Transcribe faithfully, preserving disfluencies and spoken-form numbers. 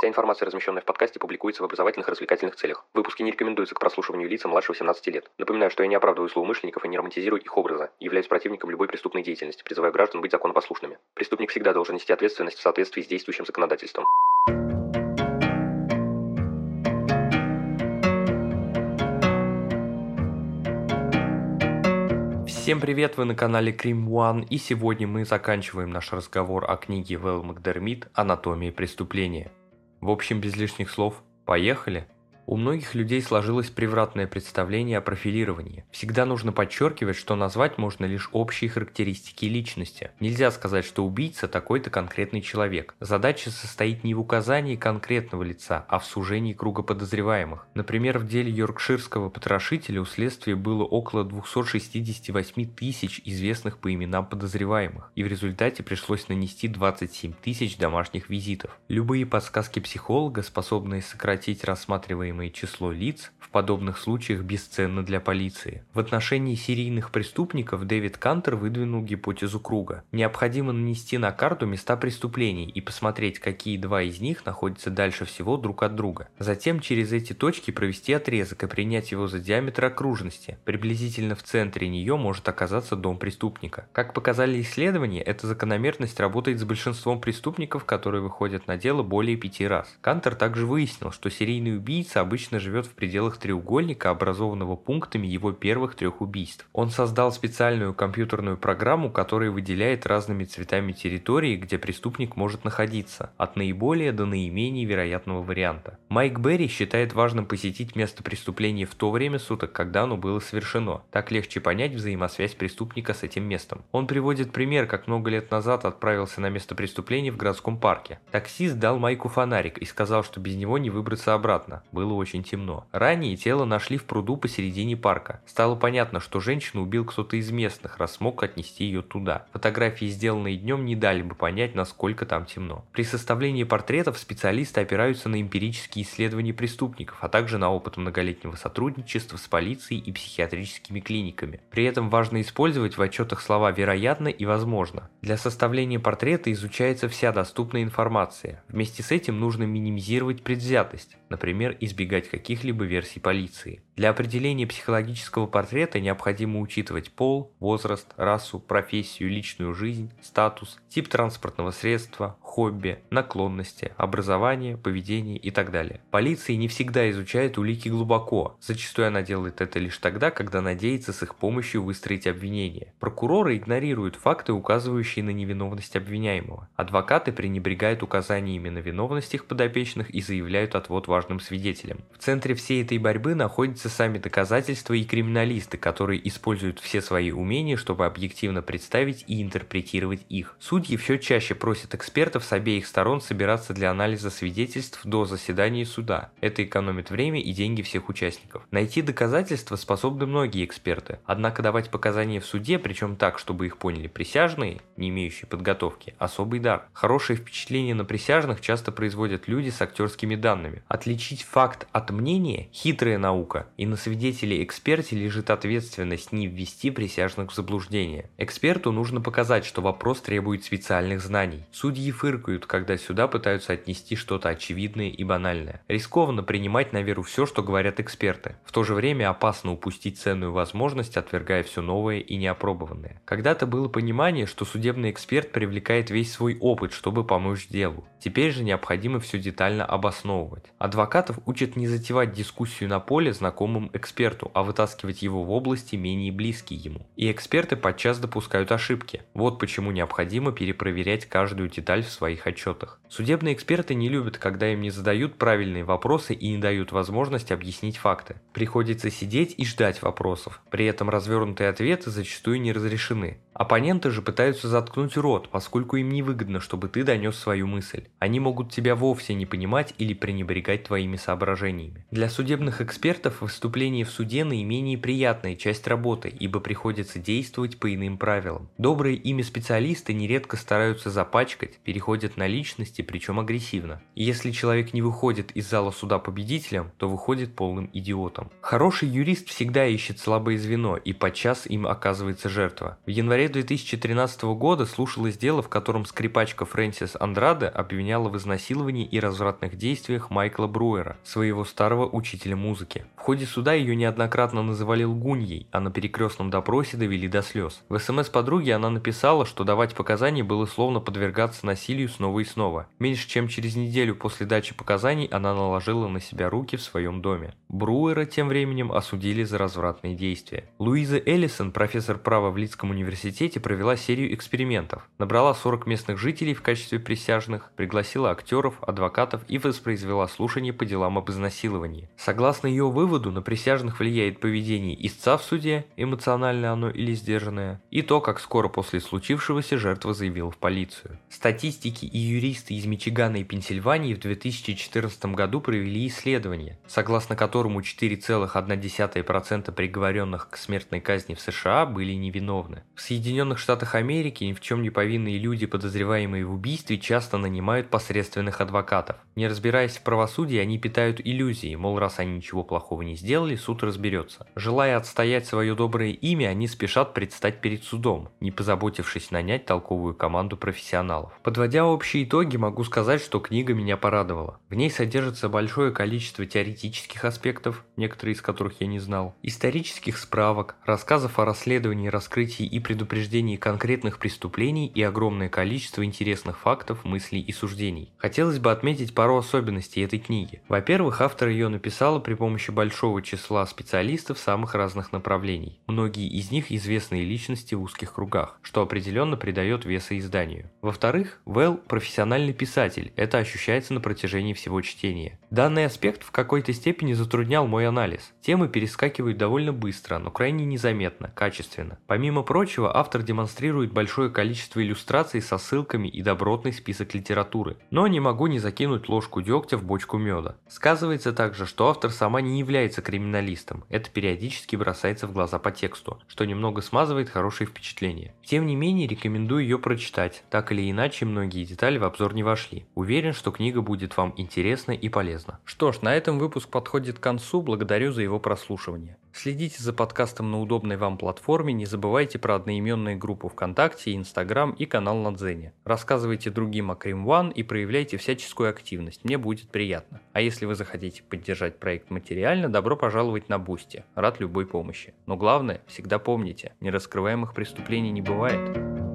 Вся информация, размещенная в подкасте, публикуется в образовательных и развлекательных целях. Выпуски не рекомендуются к прослушиванию лица младше восемнадцати лет. Напоминаю, что я не оправдываю злоумышленников и не романтизирую их образа, являюсь противником любой преступной деятельности, призывая граждан быть законопослушными. Преступник всегда должен нести ответственность в соответствии с действующим законодательством. Всем привет, вы на канале KrimOne, и сегодня мы заканчиваем наш разговор о книге Вэл Макдермид «Анатомия преступления». В общем, без лишних слов, поехали! У многих людей сложилось превратное представление о профилировании. Всегда нужно подчеркивать, что назвать можно лишь общие характеристики личности. Нельзя сказать, что убийца такой-то конкретный человек. Задача состоит не в указании конкретного лица, а в сужении круга подозреваемых. Например, в деле Йоркширского потрошителя у следствия было около двухсот шестидесяти восьми тысяч известных по именам подозреваемых, и в результате пришлось нанести двадцать семь тысяч домашних визитов. Любые подсказки психолога, способные сократить рассматриваемые число лиц, в подобных случаях бесценно для полиции. В отношении серийных преступников Дэвид Кантер выдвинул гипотезу круга. Необходимо нанести на карту места преступлений и посмотреть, какие два из них находятся дальше всего друг от друга. Затем через эти точки провести отрезок и принять его за диаметр окружности. Приблизительно в центре нее может оказаться дом преступника. Как показали исследования, эта закономерность работает с большинством преступников, которые выходят на дело более пяти раз. Кантер также выяснил, что серийный убийца обычно живет в пределах треугольника, образованного пунктами его первых трех убийств. Он создал специальную компьютерную программу, которая выделяет разными цветами территории, где преступник может находиться, от наиболее до наименее вероятного варианта. Майк Берри считает важным посетить место преступления в то время суток, когда оно было совершено. Так легче понять взаимосвязь преступника с этим местом. Он приводит пример, как много лет назад отправился на место преступления в городском парке. Таксист дал Майку фонарик и сказал, что без него не выбраться обратно. Было очень темно. Ранее тело нашли в пруду посередине парка. Стало понятно, что женщину убил кто-то из местных, раз смог отнести ее туда. Фотографии, сделанные днем, не дали бы понять, насколько там темно. При составлении портретов специалисты опираются на эмпирические исследования преступников, а также на опыт многолетнего сотрудничества с полицией и психиатрическими клиниками. При этом важно использовать в отчетах слова «вероятно» и «возможно». Для составления портрета изучается вся доступная информация. Вместе с этим нужно минимизировать предвзятость, например, избегать каких-либо версий полиции. Для определения психологического портрета необходимо учитывать пол, возраст, расу, профессию, личную жизнь, статус, тип транспортного средства, хобби, наклонности, образование, поведение и так далее. Полиция не всегда изучает улики глубоко, зачастую она делает это лишь тогда, когда надеется с их помощью выстроить обвинение. Прокуроры игнорируют факты, указывающие на невиновность обвиняемого. Адвокаты пренебрегают указаниями на виновность их подопечных и заявляют отвод важным свидетелям. В центре всей этой борьбы находятся сами доказательства и криминалисты, которые используют все свои умения, чтобы объективно представить и интерпретировать их. Судьи все чаще просят экспертов с обеих сторон собираться для анализа свидетельств до заседания суда. Это экономит время и деньги всех участников. Найти доказательства способны многие эксперты, однако давать показания в суде, причем так, чтобы их поняли присяжные, не имеющие подготовки, особый дар. Хорошее впечатление на присяжных часто производят люди с актерскими данными. Отличить факт от мнения – хитрая наука, и на свидетеле-эксперте лежит ответственность не ввести присяжных в заблуждение. Эксперту нужно показать, что вопрос требует специальных знаний. Судьи фыркают, когда сюда пытаются отнести что-то очевидное и банальное. Рискованно принимать на веру все, что говорят эксперты. В то же время опасно упустить ценную возможность, отвергая все новое и неопробованное. Когда-то было понимание, что судебный эксперт привлекает весь свой опыт, чтобы помочь делу. Теперь же необходимо все детально обосновывать. Адвокатов учат не затевать дискуссию на поле знакомым эксперту, а вытаскивать его в области, менее близкие ему. И эксперты подчас допускают ошибки. Вот почему необходимо перепроверять каждую деталь в своих отчетах. Судебные эксперты не любят, когда им не задают правильные вопросы и не дают возможность объяснить факты. Приходится сидеть и ждать вопросов, при этом развернутые ответы зачастую не разрешены. Оппоненты же пытаются заткнуть рот, поскольку им невыгодно, чтобы ты донес свою мысль. Они могут тебя вовсе не понимать или пренебрегать твоими соображениями. соображениями. Для судебных экспертов выступление в суде наименее приятная часть работы, ибо приходится действовать по иным правилам. Добрые ими специалисты нередко стараются запачкать, переходят на личности, причем агрессивно. И если человек не выходит из зала суда победителем, то выходит полным идиотом. Хороший юрист всегда ищет слабое звено, и подчас им оказывается жертва. В январе две тысячи тринадцатого года слушалось дело, в котором скрипачка Фрэнсис Андраде обвиняла в изнасиловании и развратных действиях Майкла Бруэра, своего старого учителя музыки. В ходе суда ее неоднократно называли лгуньей, а на перекрестном допросе довели до слез. В смс подруге она написала, что давать показания было словно подвергаться насилию снова и снова. Меньше чем через неделю после дачи показаний она наложила на себя руки в своем доме. Бруэра тем временем осудили за развратные действия. Луиза Эллисон, профессор права в Лидском университете, провела серию экспериментов. Набрала сорок местных жителей в качестве присяжных, пригласила актеров, адвокатов и воспроизвела слушание по делам об изнасиловании. Согласно ее выводу, на присяжных влияет поведение истца в суде, эмоционально оно или сдержанное, и то, как скоро после случившегося жертва заявила в полицию. Статистики и юристы из Мичигана и Пенсильвании в две тысячи четырнадцатом году провели исследование, согласно которому четыре целых одна десятая процента приговоренных к смертной казни в США были невиновны. В Соединенных Штатах Америки ни в чем не повинные люди, подозреваемые в убийстве, часто нанимают посредственных адвокатов. Не разбираясь в правосудии, они питают иллюзии, мол, раз они ничего плохого не сделали, суд разберется. Желая отстоять свое доброе имя, они спешат предстать перед судом, не позаботившись нанять толковую команду профессионалов. Подводя общие итоги, могу сказать, что книга меня порадовала. В ней содержится большое количество теоретических аспектов, некоторые из которых я не знал, исторических справок, рассказов о расследовании, раскрытии и предупреждении конкретных преступлений и огромное количество интересных фактов, мыслей и суждений. Хотелось бы отметить пару особенностей этой книги. Во-первых, автор ее написала при помощи большого числа специалистов самых разных направлений. Многие из них известные личности в узких кругах, что определенно придает веса изданию. Во-вторых, Вэл профессиональный писатель, это ощущается на протяжении всего чтения. Данный аспект в какой-то степени затруднял мой анализ. Темы перескакивают довольно быстро, но крайне незаметно, качественно. Помимо прочего, автор демонстрирует большое количество иллюстраций со ссылками и добротный список литературы. Но не могу не закинуть ложку дегтя в бочку меда. Сказывается также, что автор сама не является криминалистом, это периодически бросается в глаза по тексту, что немного смазывает хорошие впечатления. Тем не менее, рекомендую ее прочитать, так или иначе многие детали в обзор не вошли. Уверен, что книга будет вам интересна и полезна. Что ж, на этом выпуск подходит к концу, благодарю за его прослушивание. Следите за подкастом на удобной вам платформе, не забывайте про одноименные группы ВКонтакте, Инстаграм и канал на Дзене. Рассказывайте другим о KrimOne и проявляйте всяческую активность, мне будет приятно. А если вы захотите поддержать проект материально, добро пожаловать на Бусти, рад любой помощи. Но главное, всегда помните, нераскрываемых преступлений не бывает.